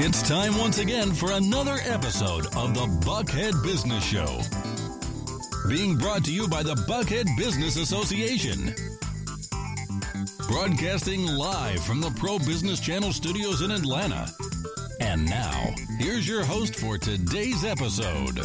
It's time once again for another episode of the Buckhead Business Show, being brought to you by the Buckhead Business Association. Broadcasting live from the Pro Business Channel studios in Atlanta. And now, here's your host for today's episode.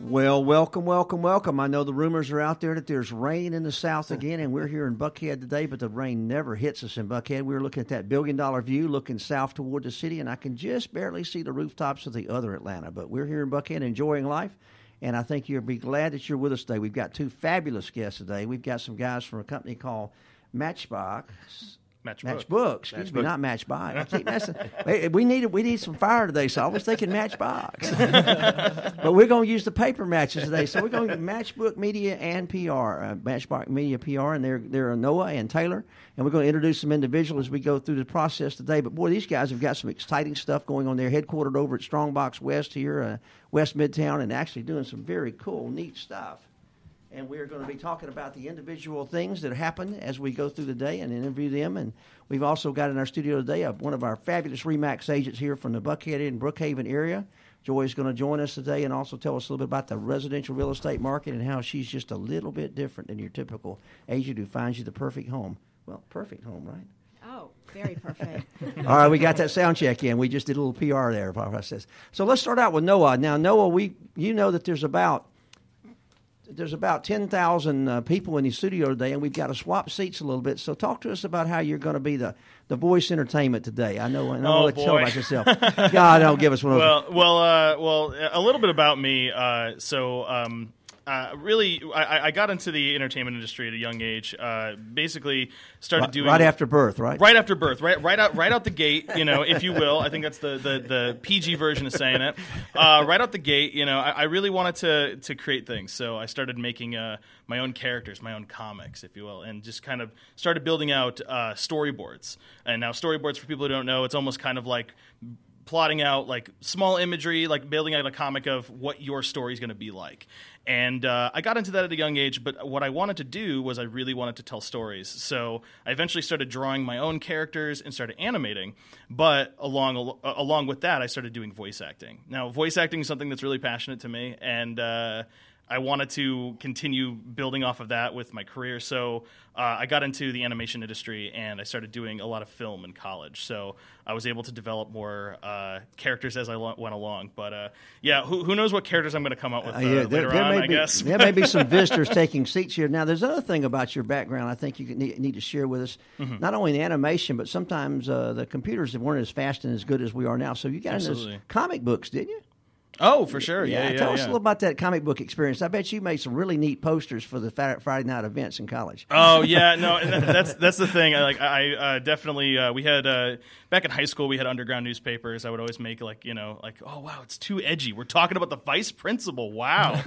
Well, welcome, welcome, welcome. I know the rumors are out there that there's rain in the south again, and we're here in Buckhead today, but the rain never hits us in Buckhead. We were looking at that billion-dollar view looking south toward the city, and I can just barely see the rooftops of the other Atlanta. But we're here in Buckhead enjoying life, and I think you'll be glad that you're with us today. We've got two fabulous guests today. We've got some guys from a company called Matchbook. Not Matchbox. I keep messing. We need some fire today, so I was thinking Matchbox. But we're going to use the paper matches today, so we're going to Matchbook Media and PR, Matchbook Media PR, and they're Noah and Taylor, and we're going to introduce some individuals as we go through the process today. But boy, these guys have got some exciting stuff going on. They're headquartered over at Strongbox West here, West Midtown, and actually doing some very cool, neat stuff. And we're going to be talking about the individual things that happen as we go through the day and interview them. And we've also got in our studio today one of our fabulous REMAX agents here from the Buckhead and Brookhaven area. Joy's going to join us today and also tell us a little bit about the residential real estate market and how she's just a little bit different than your typical agent who finds you the perfect home. Well, perfect home, right? Oh, very perfect. All right, we got that sound check in. We just did a little PR there, Papa says. So let's start out with Noah. Now, Noah, you know that there's about 10,000 people in the studio today, and we've got to swap seats a little bit. So talk to us about how you're going to be the voice entertainment today. I know, tell about yourself. God, don't give us one of those. Well, a little bit about me. I got into the entertainment industry at a young age. Basically, started doing right after birth, right? Right after birth, right out the gate, you know, if you will. I think that's the PG version of saying it. Right out the gate, you know, I really wanted to create things, so I started making my own characters, my own comics, if you will, and just kind of started building out storyboards. And now, storyboards, for people who don't know, it's almost kind of like plotting out like small imagery, like building out a comic of what your story is going to be like. And I got into that at a young age, but what I wanted to do was I really wanted to tell stories. So I eventually started drawing my own characters and started animating. But along with that, I started doing voice acting. Now, voice acting is something that's really passionate to me, and I wanted to continue building off of that with my career. So I got into the animation industry, and I started doing a lot of film in college. So I was able to develop more characters as I went along. But, who knows what characters I'm going to come up with later, I guess. There may be some visitors taking seats here. Now, there's another thing about your background I think you need to share with us, mm-hmm. not only in animation, but sometimes the computers weren't as fast and as good as we are now. So you got into comic books, didn't you? Oh, for sure. Yeah. Tell us a little about that comic book experience. I bet you made some really neat posters for the Friday night events in college. Oh, yeah. No, that's the thing. We had back in high school, we had underground newspapers. I would always make oh, wow, it's too edgy. We're talking about the vice principal. Wow.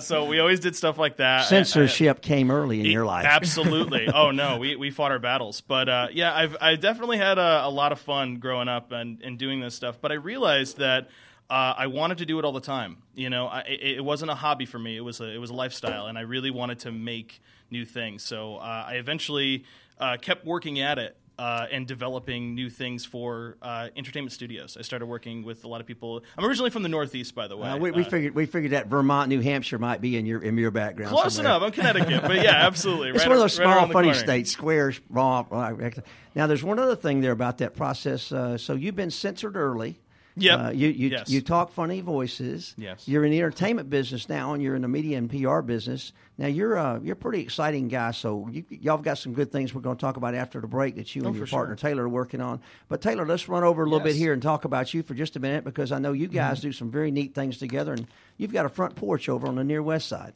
So we always did stuff like that. Censorship came early in your life. Absolutely. Oh, no, we fought our battles. But I definitely had a lot of fun growing up and doing this stuff. But I realized that I wanted to do it all the time. It wasn't a hobby for me. It was a lifestyle, and I really wanted to make new things. So I eventually kept working at it and developing new things for entertainment studios. I started working with a lot of people. I'm originally from the Northeast, by the way. We figured that Vermont, New Hampshire might be in your background. Close somewhere. Enough. I'm Connecticut, but yeah, absolutely. It's right one of those small, funny states. Square, small. Now, there's one other thing there about that process. So you've been censored early. Yep. You talk funny voices. Yes. You're in the entertainment business now, and you're in the media and PR business. Now, you're a pretty exciting guy, so y'all have got some good things we're going to talk about after the break that you and your partner, Taylor, are working on. But, Taylor, let's run over a little bit here and talk about you for just a minute, because I know you guys do some very neat things together, and you've got a front porch over on the near west side.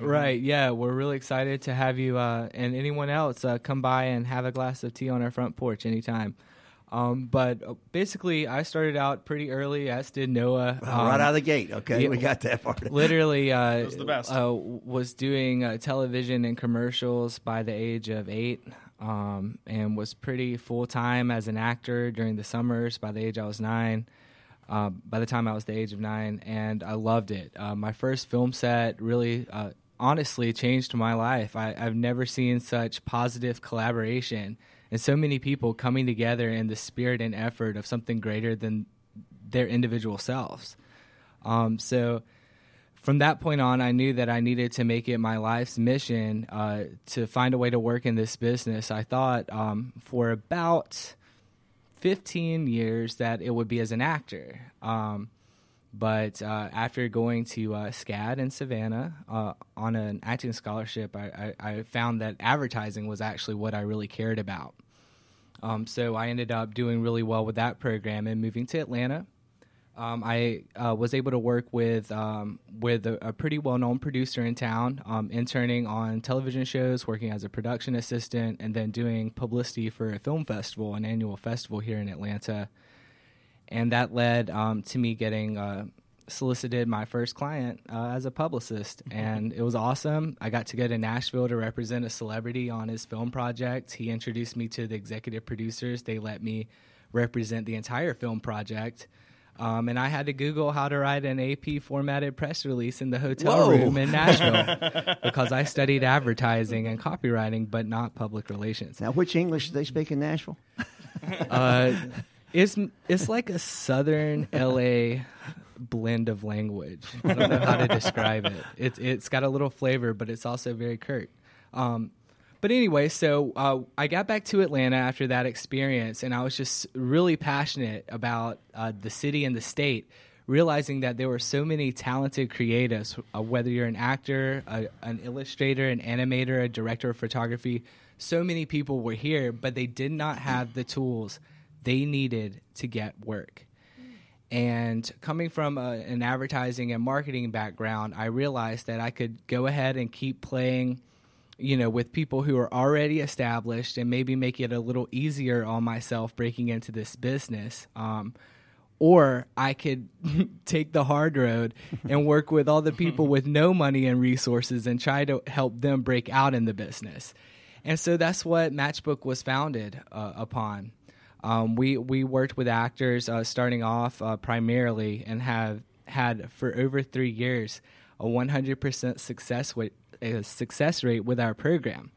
Right, yeah. We're really excited to have you and anyone else come by and have a glass of tea on our front porch anytime. But basically, I started out pretty early, as did Noah. Right out of the gate. Okay, we got that part. Literally, that was the best. Was doing television and commercials by the age of 8, and was pretty full-time as an actor during the summers by the age I was 9. By the time I was the age of 9, and I loved it. My first film set really, honestly, changed my life. I've never seen such positive collaboration and so many people coming together in the spirit and effort of something greater than their individual selves. So from that point on, I knew that I needed to make it my life's mission to find a way to work in this business. I thought for about 15 years that it would be as an actor. But after going to SCAD in Savannah on an acting scholarship, I found that advertising was actually what I really cared about. So I ended up doing really well with that program and moving to Atlanta. I was able to work with a pretty well-known producer in town, interning on television shows, working as a production assistant, and then doing publicity for a film festival, an annual festival here in Atlanta. And that led to me getting solicited my first client as a publicist. And it was awesome. I got to go to Nashville to represent a celebrity on his film project. He introduced me to the executive producers. They let me represent the entire film project. And I had to Google how to write an AP-formatted press release in the hotel room in Nashville because I studied advertising and copywriting, but not public relations. Now, which English do they speak in Nashville? It's like a southern L.A. blend of language. I don't know how to describe it. It's got a little flavor, but it's also very curt. But anyway, so I got back to Atlanta after that experience, and I was just really passionate about the city and the state, realizing that there were so many talented creatives, whether you're an actor, an illustrator, an animator, a director of photography. So many people were here, but they did not have the tools they needed to get work. And coming from an advertising and marketing background, I realized that I could go ahead and keep playing, you know, with people who are already established and maybe make it a little easier on myself breaking into this business. Or I could take the hard road and work with all the people with no money and resources and try to help them break out in the business. And so that's what Matchbook was founded upon. We worked with actors starting off primarily and have had for over 3 years a 100% success rate with our program.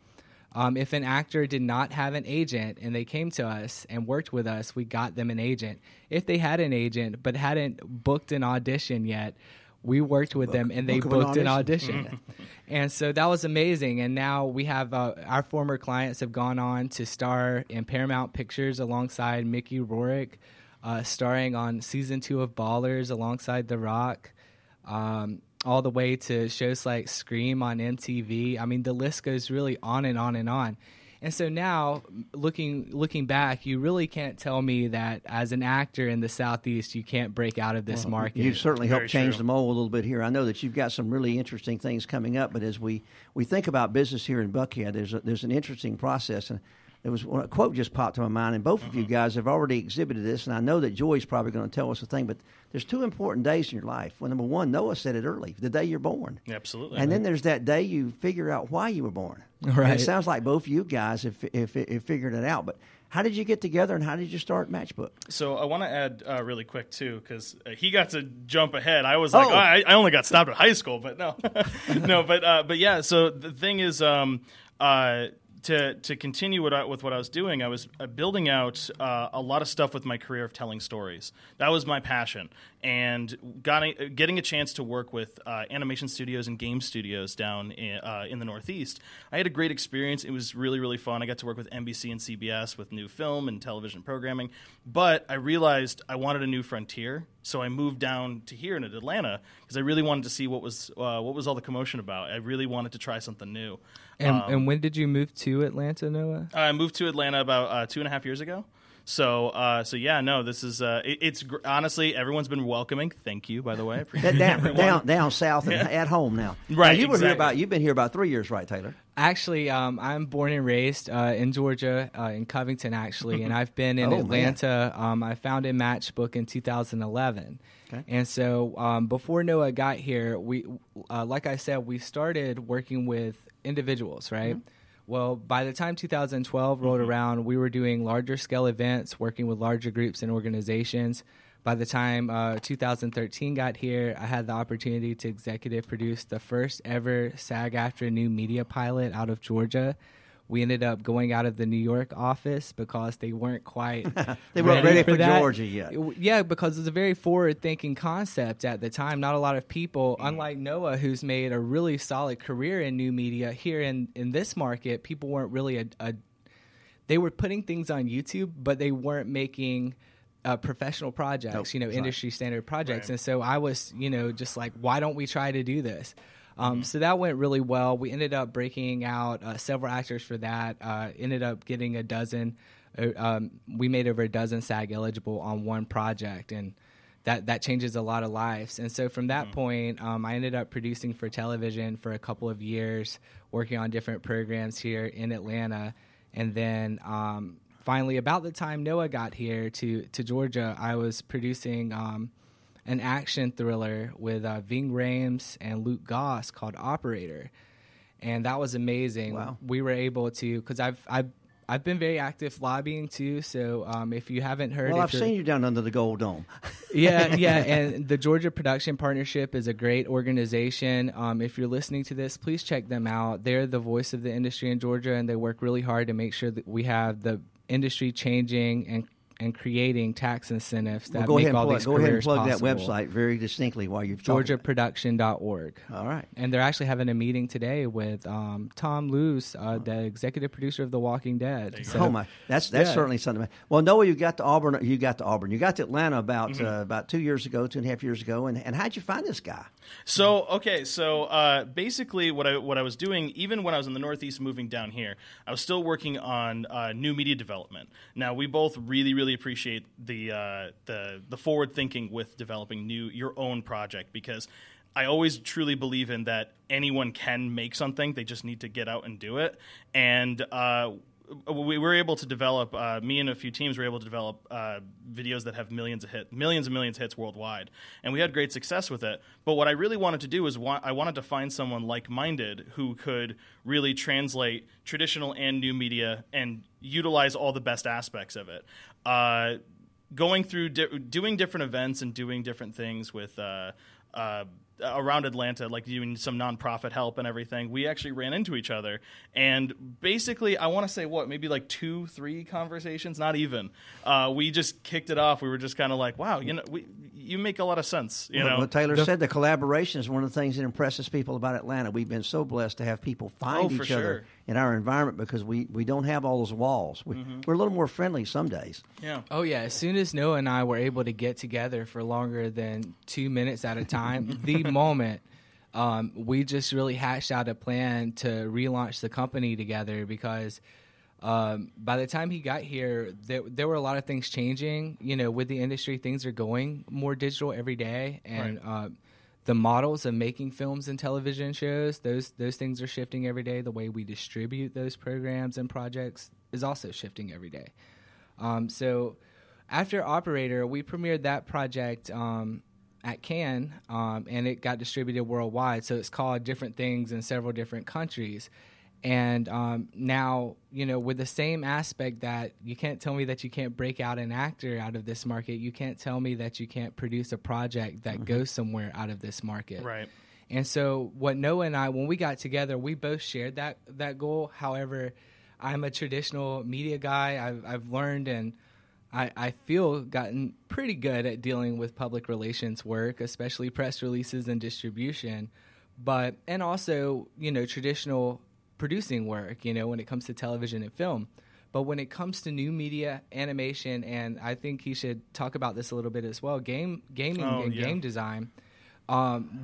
If an actor did not have an agent and they came to us and worked with us, we got them an agent. If they had an agent but hadn't booked an audition yet, we worked with them and they booked an audition. And so that was amazing. And now we have our former clients have gone on to star in Paramount Pictures alongside Mickey Rourke, starring on season 2 of Ballers alongside The Rock, all the way to shows like Scream on MTV. I mean, the list goes really on and on and on. And so now, looking back, you really can't tell me that as an actor in the Southeast, you can't break out of this market. You've certainly helped change the mold a little bit here. I know that you've got some really interesting things coming up, but as we think about business here in Buckhead, there's an interesting process. And there was a quote just popped to my mind, and both of you guys have already exhibited this, and I know that Joy's probably going to tell us a thing, but there's two important days in your life. Well, number one, Noah said it early, the day you're born. Absolutely. And then there's that day you figure out why you were born. Right. And it sounds like both of you guys have figured it out. But how did you get together, and how did you start Matchbook? So I want to add really quick, too, because he got to jump ahead. I was like, I only got stopped at high school, but no. But yeah, so the thing is to continue with what I was doing, I was building out a lot of stuff with my career of telling stories. That was my passion. And getting a chance to work with animation studios and game studios down in the Northeast, I had a great experience. It was really, really fun. I got to work with NBC and CBS with new film and television programming. But I realized I wanted a new frontier, so I moved down to here in Atlanta because I really wanted to see what was all the commotion about. I really wanted to try something new. And when did you move to Atlanta, Noah? I moved to Atlanta about 2.5 years ago. So yeah, no, this is honestly everyone's been welcoming. Thank you, by the way. Down south and at home now. Right. Now, you've been here about 3 years, right, Taylor? Actually, I'm born and raised in Georgia, in Covington, actually, and I've been in Atlanta. I founded Matchbook in 2011, and so before Noah got here, we like I said, we started working with individuals, right? Mm-hmm. Well, by the time 2012 rolled around, we were doing larger scale events, working with larger groups and organizations. By the time 2013 got here, I had the opportunity to executive produce the first ever SAG-AFTRA new media pilot out of Georgia, We ended up going out of the New York office because they weren't quite ready for Georgia yet. Yeah, because it's a very forward-thinking concept at the time. Not a lot of people, unlike Noah, who's made a really solid career in new media, here in this market, people weren't really they were putting things on YouTube, but they weren't making professional projects, industry-standard projects. Right. And so I was, just like, why don't we try to do this? So that went really well. We ended up breaking out several actors for that, ended up getting a dozen. We made over a dozen SAG eligible on one project, and that changes a lot of lives. And so from that point, I ended up producing for television for a couple of years, working on different programs here in Atlanta. And then finally, about the time Noah got here to Georgia, I was producing an action thriller with Ving Rhames and Luke Goss called Operator, and that was amazing. Wow. We were able to, because I've been very active lobbying too. So if you haven't heard, I've seen you down under the Gold Dome. Yeah, and the Georgia Production Partnership is a great organization. If you're listening to this, please check them out. They're the voice of the industry in Georgia, and they work really hard to make sure that we have the industry changing and creating tax incentives that make all these careers possible. Go ahead and plug that website very distinctly while you're talking. GeorgiaProduction.org. All right. And they're actually having a meeting today with Tom Luce, the executive producer of The Walking Dead. So, that's certainly something. Well, Noah, you got to Atlanta about 2.5 years ago, and how'd you find this guy? So basically what I was doing, even when I was in the Northeast moving down here, I was still working on new media development. Now, we both really appreciate the forward thinking with developing your own project, because I always truly believe in that anyone can make something, they just need to get out and do it. And we were able to develop, me and a few teams were able to develop videos that have millions and millions of hits worldwide. And we had great success with it. But what I really wanted to do was I wanted to find someone like-minded who could really translate traditional and new media and utilize all the best aspects of it. Going through, doing different events and doing different things with around Atlanta, like doing some nonprofit help and everything, we actually ran into each other. And basically, I want to say maybe like 2-3 conversations, not even. We just kicked it off. We were just kind of like, wow, you make a lot of sense. Well, Taylor said the collaboration is one of the things that impresses people about Atlanta. We've been so blessed to have people find each other in our environment, because we don't have all those walls. We're a little more friendly some days. Yeah. Oh, yeah. As soon as Noah and I were able to get together for longer than 2 minutes at a time, the moment, we just really hatched out a plan to relaunch the company together, because by the time he got here, there were a lot of things changing. With the industry, things are going more digital every day. And the models of making films and television shows, those things are shifting every day. The way we distribute those programs and projects is also shifting every day. So after Operator, we premiered that project at Cannes, and it got distributed worldwide. So it's called different things in several different countries. And now, with the same aspect that you can't tell me that you can't break out an actor out of this market, you can't tell me that you can't produce a project that goes somewhere out of this market. Right. And so what Noah and I, when we got together, we both shared that goal. However, I'm a traditional media guy. I've learned, and I feel gotten pretty good at dealing with public relations work, especially press releases and distribution, and also, traditional producing work, when it comes to television and film. But when it comes to new media, animation, and I think he should talk about this a little bit as well, game design,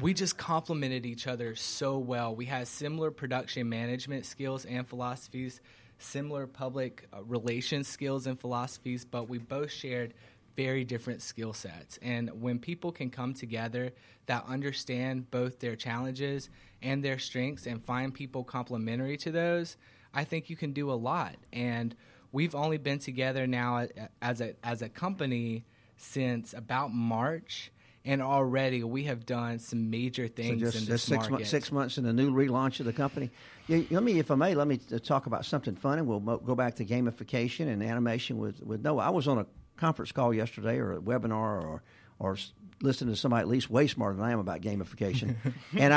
we just complemented each other so well. We had similar production management skills and philosophies, similar public relations skills and philosophies, but we both shared very different skill sets. And when people can come together that understand both their challenges and their strengths and find people complementary to those, I think you can do a lot. And we've only been together now as a company since about March, and already we have done some major things in this market. 6 months in the new relaunch of the company. Let me talk about something fun, and we'll go back to gamification and animation with Noah. I was on a conference call yesterday, or a webinar, or listening to somebody at least way smarter than I am about gamification. And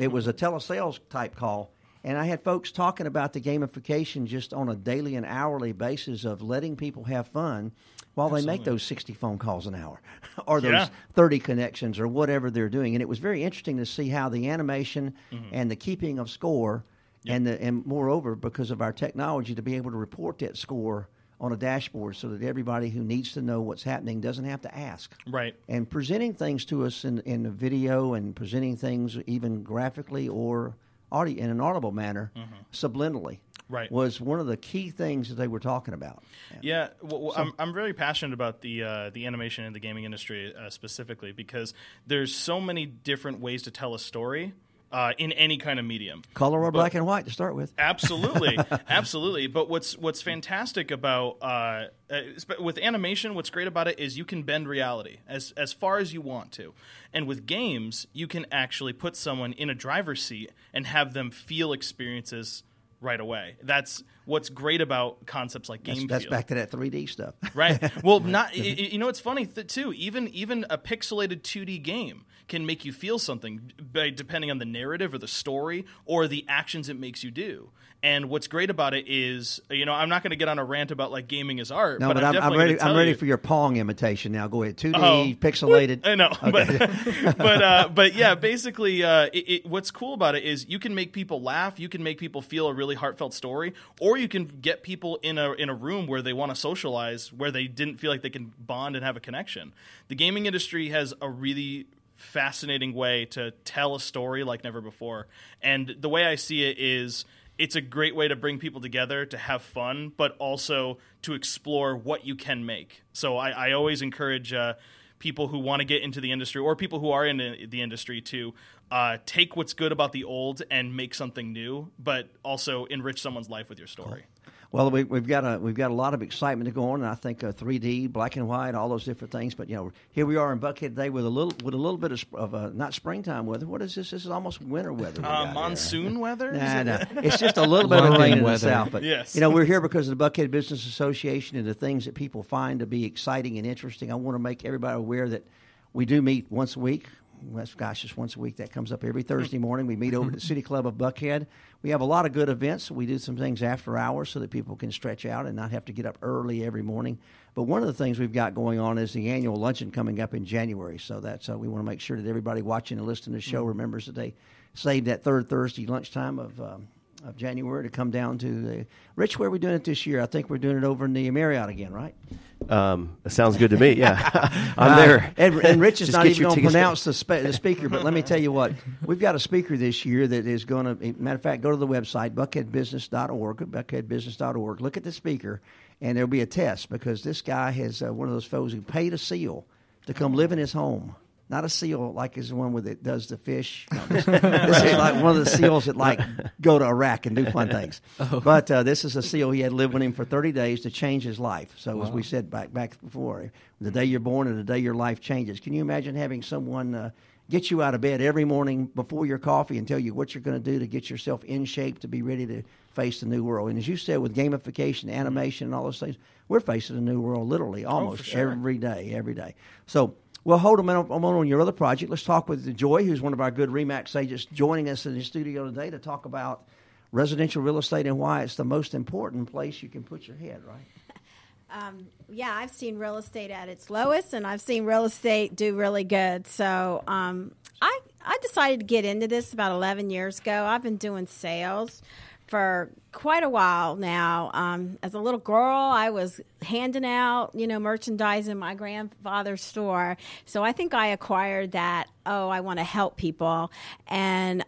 it was a telesales type call, And I had folks talking about the gamification just on a daily and hourly basis of letting people have fun while Absolutely. They make those 60 phone calls an hour or those 30 connections or whatever they're doing. And it was very interesting to see how the animation and the keeping of score and moreover, because of our technology, to be able to report that score on a dashboard so that everybody who needs to know what's happening doesn't have to ask. Right. And presenting things to us in a video and presenting things even graphically or audio in an audible manner, subliminally, was one of the key things that they were talking about. Yeah, well, so, I'm very passionate about the animation and the gaming industry specifically because there's so many different ways to tell a story. In any kind of medium. Color or black and white to start with. Absolutely. Absolutely. But what's fantastic about with animation, what's great about it is you can bend reality as far as you want to. And with games, you can actually put someone in a driver's seat and have them feel experiences right away. That's what's great about concepts like game. That's back to that 3D stuff. Right. Well, not you know, it's funny too. Even a pixelated 2D game can make you feel something by depending on the narrative or the story or the actions it makes you do. And what's great about it is, you know, I'm not going to get on a rant about like gaming is art. No, but I'm ready for your Pong imitation now. Go ahead, 2D pixelated. I know, okay. but yeah, basically, what's cool about it is you can make people laugh, you can make people feel a really heartfelt story, or you can get people in a room where they want to socialize, where they didn't feel like they can bond and have a connection. The gaming industry has a really fascinating way to tell a story like never before, and the way I see it is, it's a great way to bring people together, to have fun, but also to explore what you can make. So I always encourage people who want to get into the industry or people who are in the industry to take what's good about the old and make something new, but also enrich someone's life with your story. Cool. Well, we've got a lot of excitement to go on, and I think 3D, black and white, all those different things. But you know, here we are in Buckhead today with a little bit of not springtime weather. What is this? This is almost winter weather. Monsoon here. Weather? No. It's just a little bit of rain in the south. But you know, we're here because of the Buckhead Business Association and the things that people find to be exciting and interesting. I want to make everybody aware that we do meet once a week. Just once a week. That comes up every Thursday morning. We meet over at the City Club of Buckhead. We have a lot of good events. We do some things after hours so that people can stretch out and not have to get up early every morning. But one of the things we've got going on is the annual luncheon coming up in January. So that's we want to make sure that everybody watching and listening to the show remembers that they save that third Thursday lunchtime of January to come down to the Rich. Where are we doing it this year? I think we're doing it over in the Marriott again, right? That sounds good to me. Yeah, I'm there. And Rich is not even going to pronounce the speaker, but let me tell you what, we've got a speaker this year that is going to. Matter of fact, go to the website buckheadbusiness.org. Look at the speaker, and there'll be a test because this guy is one of those folks who paid a seal to come live in his home. Not a seal like is the one with it does the fish. No, this is like one of the seals that like go to Iraq and do fun things. Oh. But this is a seal he had lived with him for 30 days to change his life. So as we said back before, the day you're born and the day your life changes. Can you imagine having someone get you out of bed every morning before your coffee and tell you what you're going to do to get yourself in shape to be ready to face the new world? And as you said, with gamification, animation, and all those things, we're facing a new world literally almost every day. So well, hold a minute on your other project. Let's talk with Joy, who's one of our good REMAX agents, joining us in the studio today to talk about residential real estate and why it's the most important place you can put your head, right? Yeah, I've seen real estate at its lowest, and I've seen real estate do really good. So I decided to get into this about 11 years ago. I've been doing sales for quite a while now. As a little girl, I was handing out, merchandise in my grandfather's store. So I think I acquired that, I want to help people. And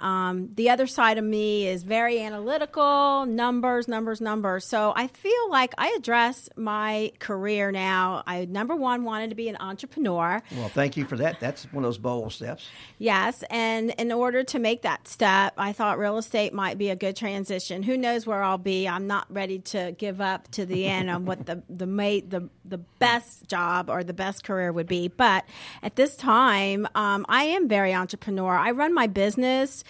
the other side of me is very analytical, numbers. So I feel like I address my career now. I, number one, wanted to be an entrepreneur. Well, thank you for that. That's one of those bold steps. Yes. And in order to make that step, I thought real estate might be a good transition. Who knows where I'll be? I'm not ready to give up to the end on what the best job or the best career would be. But at this time, I am very entrepreneur. I run my business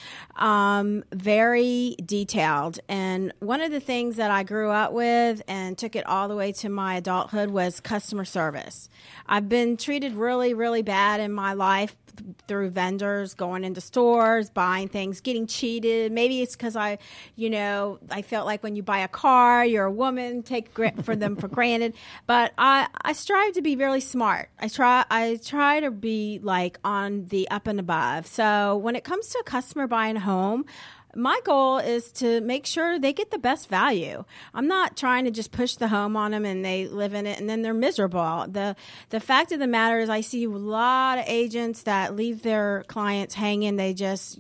very detailed. And one of the things that I grew up with and took it all the way to my adulthood was customer service. I've been treated really, really bad in my life through vendors, going into stores, buying things, getting cheated. Maybe it's because I felt like when you buy a car, you're a woman, take for them for granted. But I strive to be really smart. I try to be like on the up and above. So when it comes to a customer buying a home, my goal is to make sure they get the best value. I'm not trying to just push the home on them and they live in it and then they're miserable. The fact of the matter is I see a lot of agents that leave their clients hanging. They just,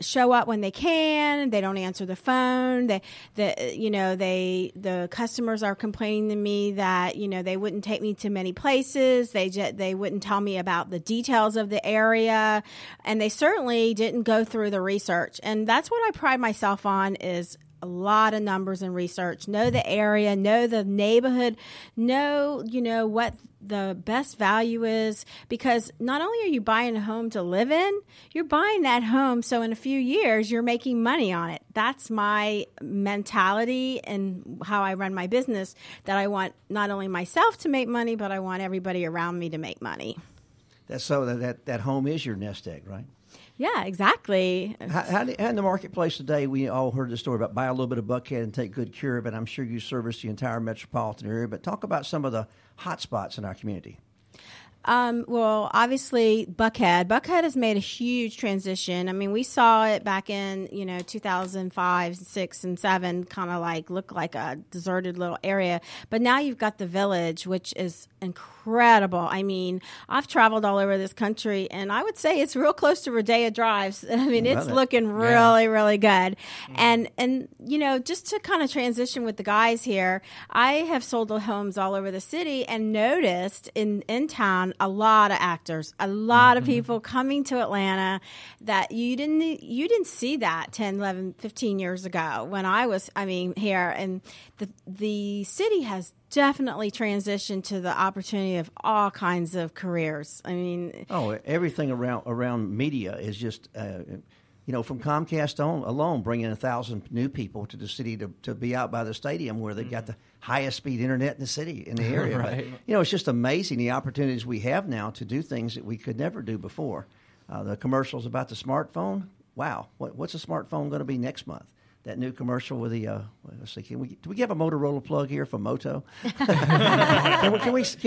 show up when they can. They don't answer the phone. The customers are complaining to me that, they wouldn't take me to many places. They wouldn't tell me about the details of the area. And they certainly didn't go through the research. And that's what I pride myself on is a lot of numbers and research. Know the area, know the neighborhood, know, what the best value is, because not only are you buying a home to live in, you're buying that home. So in a few years, you're making money on it. That's my mentality and how I run my business, that I want not only myself to make money, but I want everybody around me to make money. That's so that home is your nest egg, right? Yeah, exactly. How in the marketplace today, we all heard the story about buy a little bit of Buckhead and take good care of it. I'm sure you service the entire metropolitan area, but talk about some of the hot spots in our community. Well, obviously, Buckhead. Buckhead has made a huge transition. I mean, we saw it back in, 2005, 6, and 7, kind of like look like a deserted little area. But now you've got the Village, which is incredible. I mean, I've traveled all over this country, and I would say it's real close to Rodeo Drive. I mean, it's looking really, really good. Mm-hmm. And just to kind of transition with the guys here, I have sold homes all over the city and noticed in town, a lot of actors, a lot of people coming to Atlanta that you didn't see that 10, 11, 15 years ago when I was, here. And the city has definitely transitioned to the opportunity of all kinds of careers. Everything around media is just, from Comcast alone, bringing 1,000 new people to the city to be out by the stadium where they've got the highest speed internet in the city, in the area. Right. But, it's just amazing the opportunities we have now to do things that we could never do before. The commercials about the smartphone. Wow. What's a smartphone going to be next month? That new commercial with the let's see, do we have a Motorola plug here for Moto? Can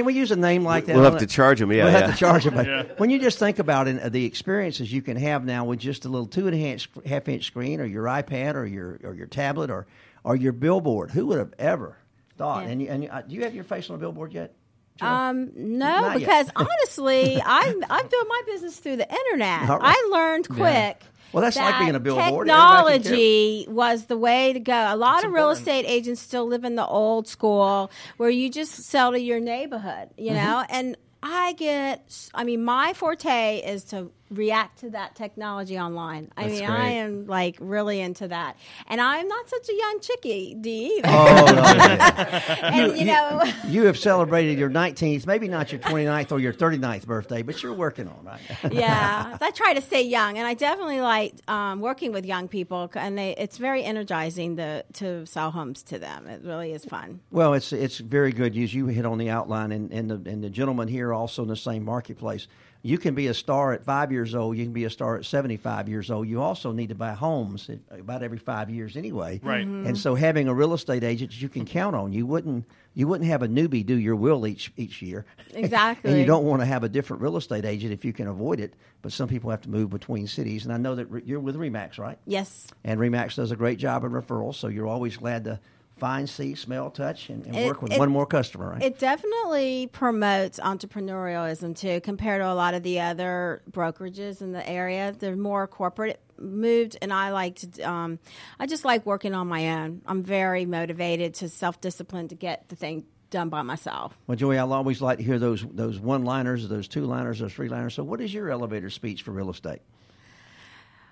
we use a name like that? We'll have to charge them. Yeah, we'll have to charge them. Yeah. When you just think about it, the experiences you can have now with just a little 2.5-inch screen, or your iPad, or your tablet, or your billboard. Who would have ever thought? Yeah. And do you have your face on a billboard yet? Sure. No, because honestly, I built my business through the internet. Right. I learned quick. Yeah. Well, that's like being a billboard. Technology was the way to go. A lot of real estate agents still live in the old school where you just sell to your neighborhood, know, and my forte is to react to that technology online. That's great. I am like really into that. And I'm not such a young chickie, Dee, either. Oh, no. And you have celebrated your 19th, maybe not your 29th or your 39th birthday, but you're working on it. Yeah. I try to stay young, and I definitely like working with young people, and it's very energizing to sell homes to them. It really is fun. Well, it's very good. As you hit on the outline, and the gentleman here also in the same marketplace. You can be a star at 5 years old. You can be a star at 75 years old. You also need to buy homes about every 5 years anyway. Right. Mm-hmm. And so having a real estate agent you can count on. You wouldn't have a newbie do your will each year. Exactly. And you don't want to have a different real estate agent if you can avoid it. But some people have to move between cities. And I know that you're with REMAX, right? Yes. And REMAX does a great job in referrals, so you're always glad to find, see, smell, touch, and work with one more customer, right? It definitely promotes entrepreneurialism, too, compared to a lot of the other brokerages in the area. They're more corporate moved, and I like to I just like working on my own. I'm very motivated to self-discipline to get the thing done by myself. Well, Joy, I always like to hear those one-liners, those two-liners, those three-liners. So what is your elevator speech for real estate?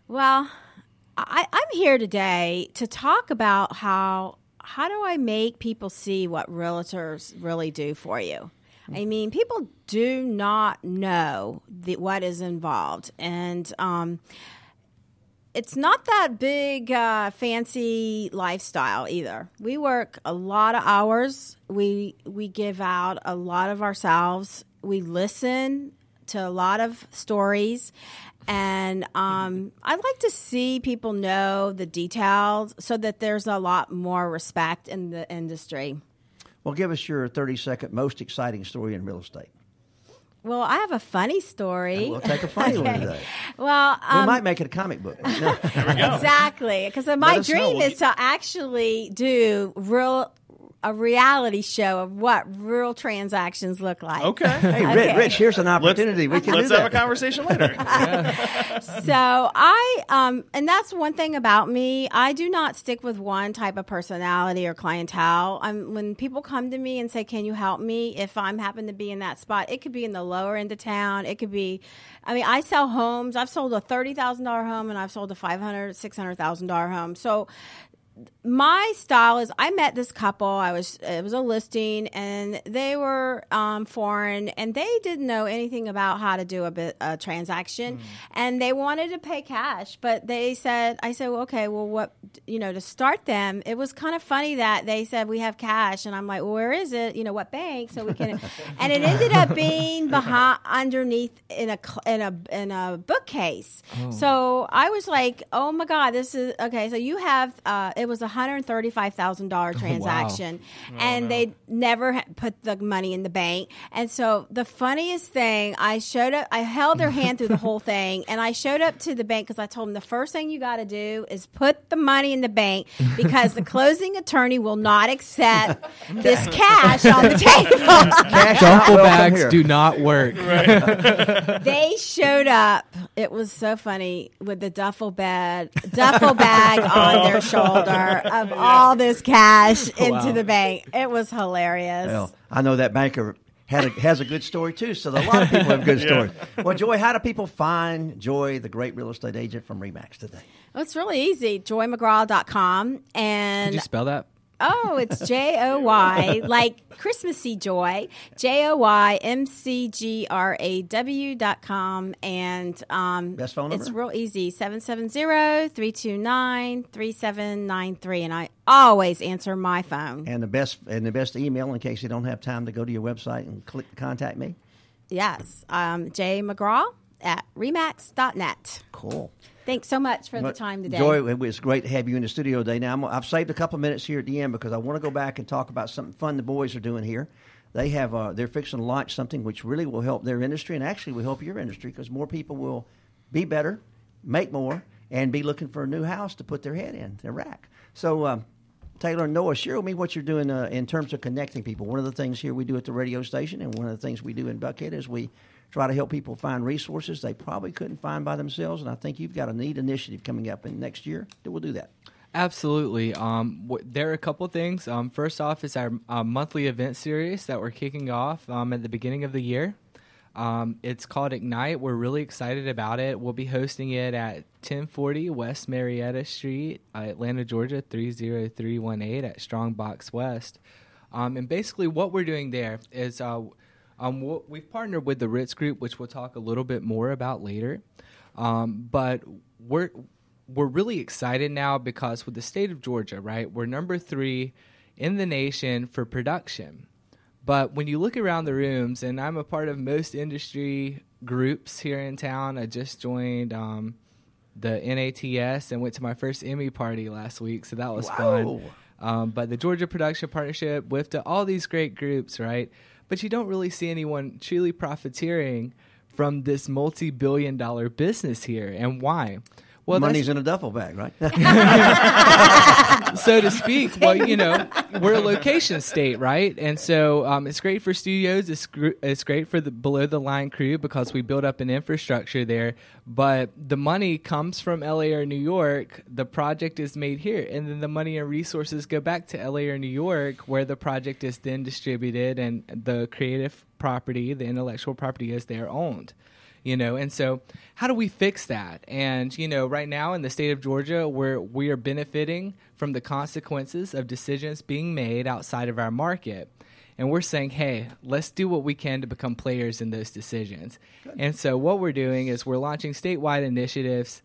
Well, I'm here today to talk about how do I make people see what realtors really do for you? I mean, people do not know what is involved. And it's not that big, fancy lifestyle either. We work a lot of hours. We give out a lot of ourselves. We listen to a lot of stories. And I like to see people know the details so that there's a lot more respect in the industry. Well, give us your 30-second most exciting story in real estate. Well, I have a funny story. And we'll take a funny one today. Well, we might make it a comic book. No. There we go. Exactly, because my dream is to actually do a reality show of what real transactions look like. Okay. Hey, okay. Rich, here's an opportunity. Let's have a conversation later. So and that's one thing about me. I do not stick with one type of personality or clientele. When people come to me and say, can you help me? If I happen to be in that spot, it could be in the lower end of town. It could be, I sell homes. I've sold a $30,000 home and I've sold a $500,000, $600,000 home. So my style is, I met this couple. It was a listing, and they were foreign, and they didn't know anything about how to do a transaction, and they wanted to pay cash. But I said, well, okay, well, what, to start them, it was kind of funny that they said we have cash, and I'm like, well, where is it? What bank? So we can, and it ended up being underneath in a bookcase. Oh. So I was like, oh my God, this is okay. So you have. It was $135,000 transaction, wow. And they never put the money in the bank. And so the funniest thing, I showed up. I held their hand through the whole thing, and I showed up to the bank because I told them the first thing you got to do is put the money in the bank because the closing attorney will not accept this cash on the table. Duffel bags do not work. Right. They showed up. It was so funny with the duffel bag on their shoulder of all this cash into the bank. It was hilarious. Well, I know that banker has a good story too, so a lot of people have good stories. Well, Joy, how do people find Joy, the great real estate agent from REMAX today? Well, it's really easy, joymcgraw.com. And could you spell that? Oh, it's Joy, like Christmassy joy, joymcgraw.com. And best phone number? It's real easy, 770-329-3793. And I always answer my phone. And the best email in case you don't have time to go to your website and click contact me? Yes, jmcgraw@remax.net. Cool. Thanks so much for the time today. Joy, it was great to have you in the studio today. Now, I've saved a couple minutes here at the end because I want to go back and talk about something fun the boys are doing here. They have, they're fixing to launch something which really will help their industry and actually will help your industry because more people will be better, make more, and be looking for a new house to put their head in, their rack. So, Taylor and Noah, share with me what you're doing in terms of connecting people. One of the things here we do at the radio station and one of the things we do in Buckhead is we try to help people find resources they probably couldn't find by themselves, and I think you've got a neat initiative coming up in next year that will do that. Absolutely. There are a couple things. First off is our monthly event series that we're kicking off at the beginning of the year. It's called Ignite. We're really excited about it. We'll be hosting it at 1040 West Marietta Street, Atlanta, Georgia, 30318 at Strongbox West. And basically what we're doing there is we've partnered with the Ritz Group, which we'll talk a little bit more about later. But we're really excited now because with the state of Georgia, right, we're number 3 in the nation for production. But when you look around the rooms, and I'm a part of most industry groups here in town. I just joined the NATS and went to my first Emmy party last week, so that was fun. But the Georgia Production Partnership, WIFTA, all these great groups, right? But you don't really see anyone truly profiteering from this multi-billion-dollar business here. And why? Well, money's in a duffel bag, right? So to speak. Well, we're a location state, right? And so it's great for studios. It's great for the below-the-line crew because we build up an infrastructure there. But the money comes from L.A. or New York. The project is made here. And then the money and resources go back to L.A. or New York where the project is then distributed and the creative property, the intellectual property is their owned. And so how do we fix that? And, right now in the state of Georgia, we are benefiting from the consequences of decisions being made outside of our market. And we're saying, hey, let's do what we can to become players in those decisions. Good. And so what we're doing is we're launching statewide initiatives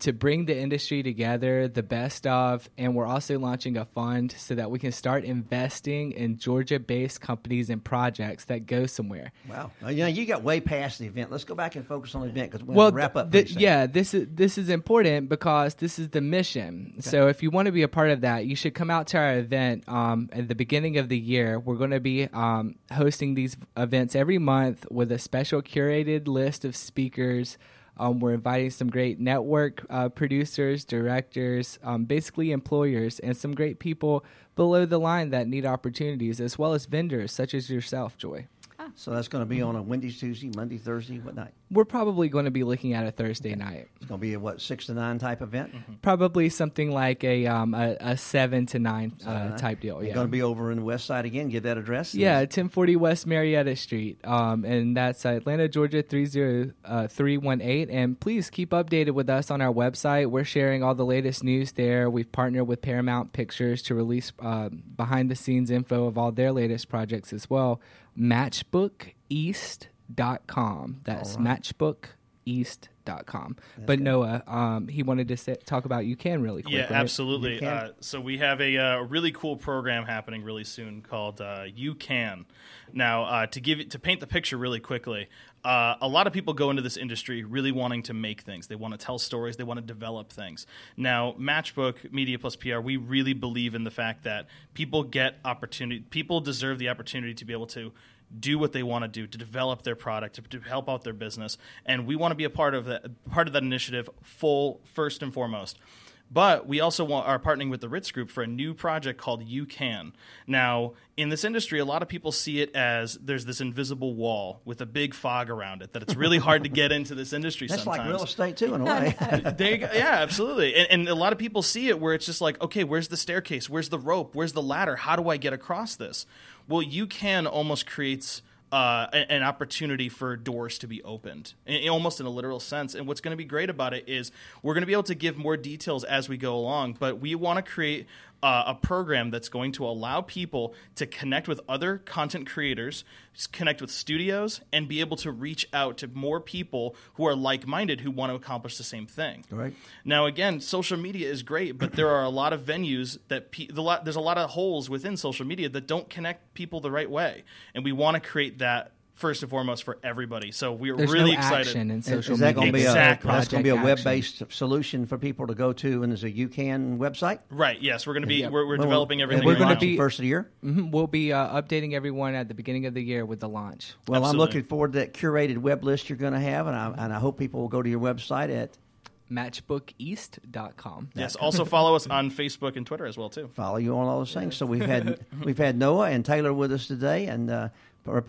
to bring the industry together, the best of, and we're also launching a fund so that we can start investing in Georgia-based companies and projects that go somewhere. Wow. You know, you got way past the event. Let's go back and focus on the event because we're going to wrap up. This is important because this is the mission. Okay. So if you want to be a part of that, you should come out to our event at the beginning of the year. We're going to be hosting these events every month with a special curated list of speakers. We're inviting some great network producers, directors, basically employers, and some great people below the line that need opportunities, as well as vendors such as yourself, Joy. Ah. So that's going to be on a Wednesday, Tuesday, Monday, Thursday, what night? We're probably going to be looking at a Thursday night. It's going to be a, 6 to 9 type event? Mm-hmm. Probably something like a 7 to 9 type deal. You're going to be over in the west side again. Get that address? Yeah, 1040 West Marietta Street. And that's Atlanta, Georgia, 30318. And please keep updated with us on our website. We're sharing all the latest news there. We've partnered with Paramount Pictures to release behind-the-scenes info of all their latest projects as well. matchbookeast.com. That's right. matchbookeast.com. That's but good. Noah, he wanted to talk about You Can really quickly. Yeah, absolutely. So we have a really cool program happening really soon called You Can. Now, to paint the picture really quickly, a lot of people go into this industry really wanting to make things. They want to tell stories. They want to develop things. Now, Matchbook Media plus PR, we really believe in the fact that people get opportunity. People deserve the opportunity to be able to do what they want to do, to develop their product, to help out their business. And we want to be a part of that initiative first and foremost. But we also are partnering with the Ritz Group for a new project called You Can. Now, in this industry, a lot of people see it as there's this invisible wall with a big fog around it, that it's really hard to get into this industry sometimes. That's like real estate, too, in a way. There you go. Yeah, absolutely. And a lot of people see it where it's just like, okay, where's the staircase? Where's the rope? Where's the ladder? How do I get across this? Well, You Can almost creates an opportunity for doors to be opened, almost in a literal sense. And what's going to be great about it is we're going to be able to give more details as we go along, but we want to create a program that's going to allow people to connect with other content creators, connect with studios, and be able to reach out to more people who are like-minded who want to accomplish the same thing. Right. Now, again, social media is great, but there are a lot of venues that there's a lot of holes within social media that don't connect people the right way, and we want to create that first and foremost for everybody. So there's really excited. Action in social is that media. Gonna exactly. That's going to be a web-based solution for people to go to, and there's a You Can website? Right, yes. We're going to be we're developing everything. We're going to be first of the year? Mm-hmm, we'll be updating everyone at the beginning of the year with the launch. Well, absolutely. I'm looking forward to that curated web list you're going to have, and I hope people will go to your website at matchbookeast.com. Yes, also follow us on Facebook and Twitter as well, too. Follow you on all those things. So we've had Noah and Taylor with us today, and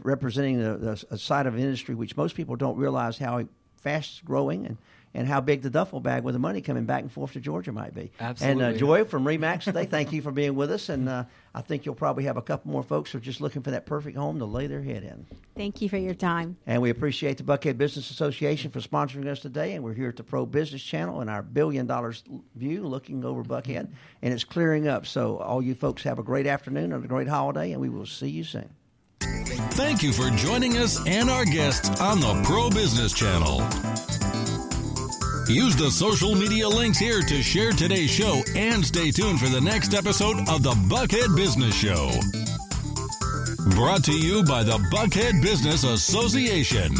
representing the side of the industry which most people don't realize how fast it's growing and how big the duffel bag with the money coming back and forth to Georgia might be. Absolutely. And Joy from REMAX today, thank you for being with us. And I think you'll probably have a couple more folks who are just looking for that perfect home to lay their head in. Thank you for your time. And we appreciate the Buckhead Business Association for sponsoring us today. And we're here at the Pro Business Channel in our $1 billion view looking over Buckhead. And it's clearing up. So all you folks have a great afternoon and a great holiday. And we will see you soon. Thank you for joining us and our guests on the Pro Business Channel. Use the social media links here to share today's show and stay tuned for the next episode of the Buckhead Business Show. Brought to you by the Buckhead Business Association.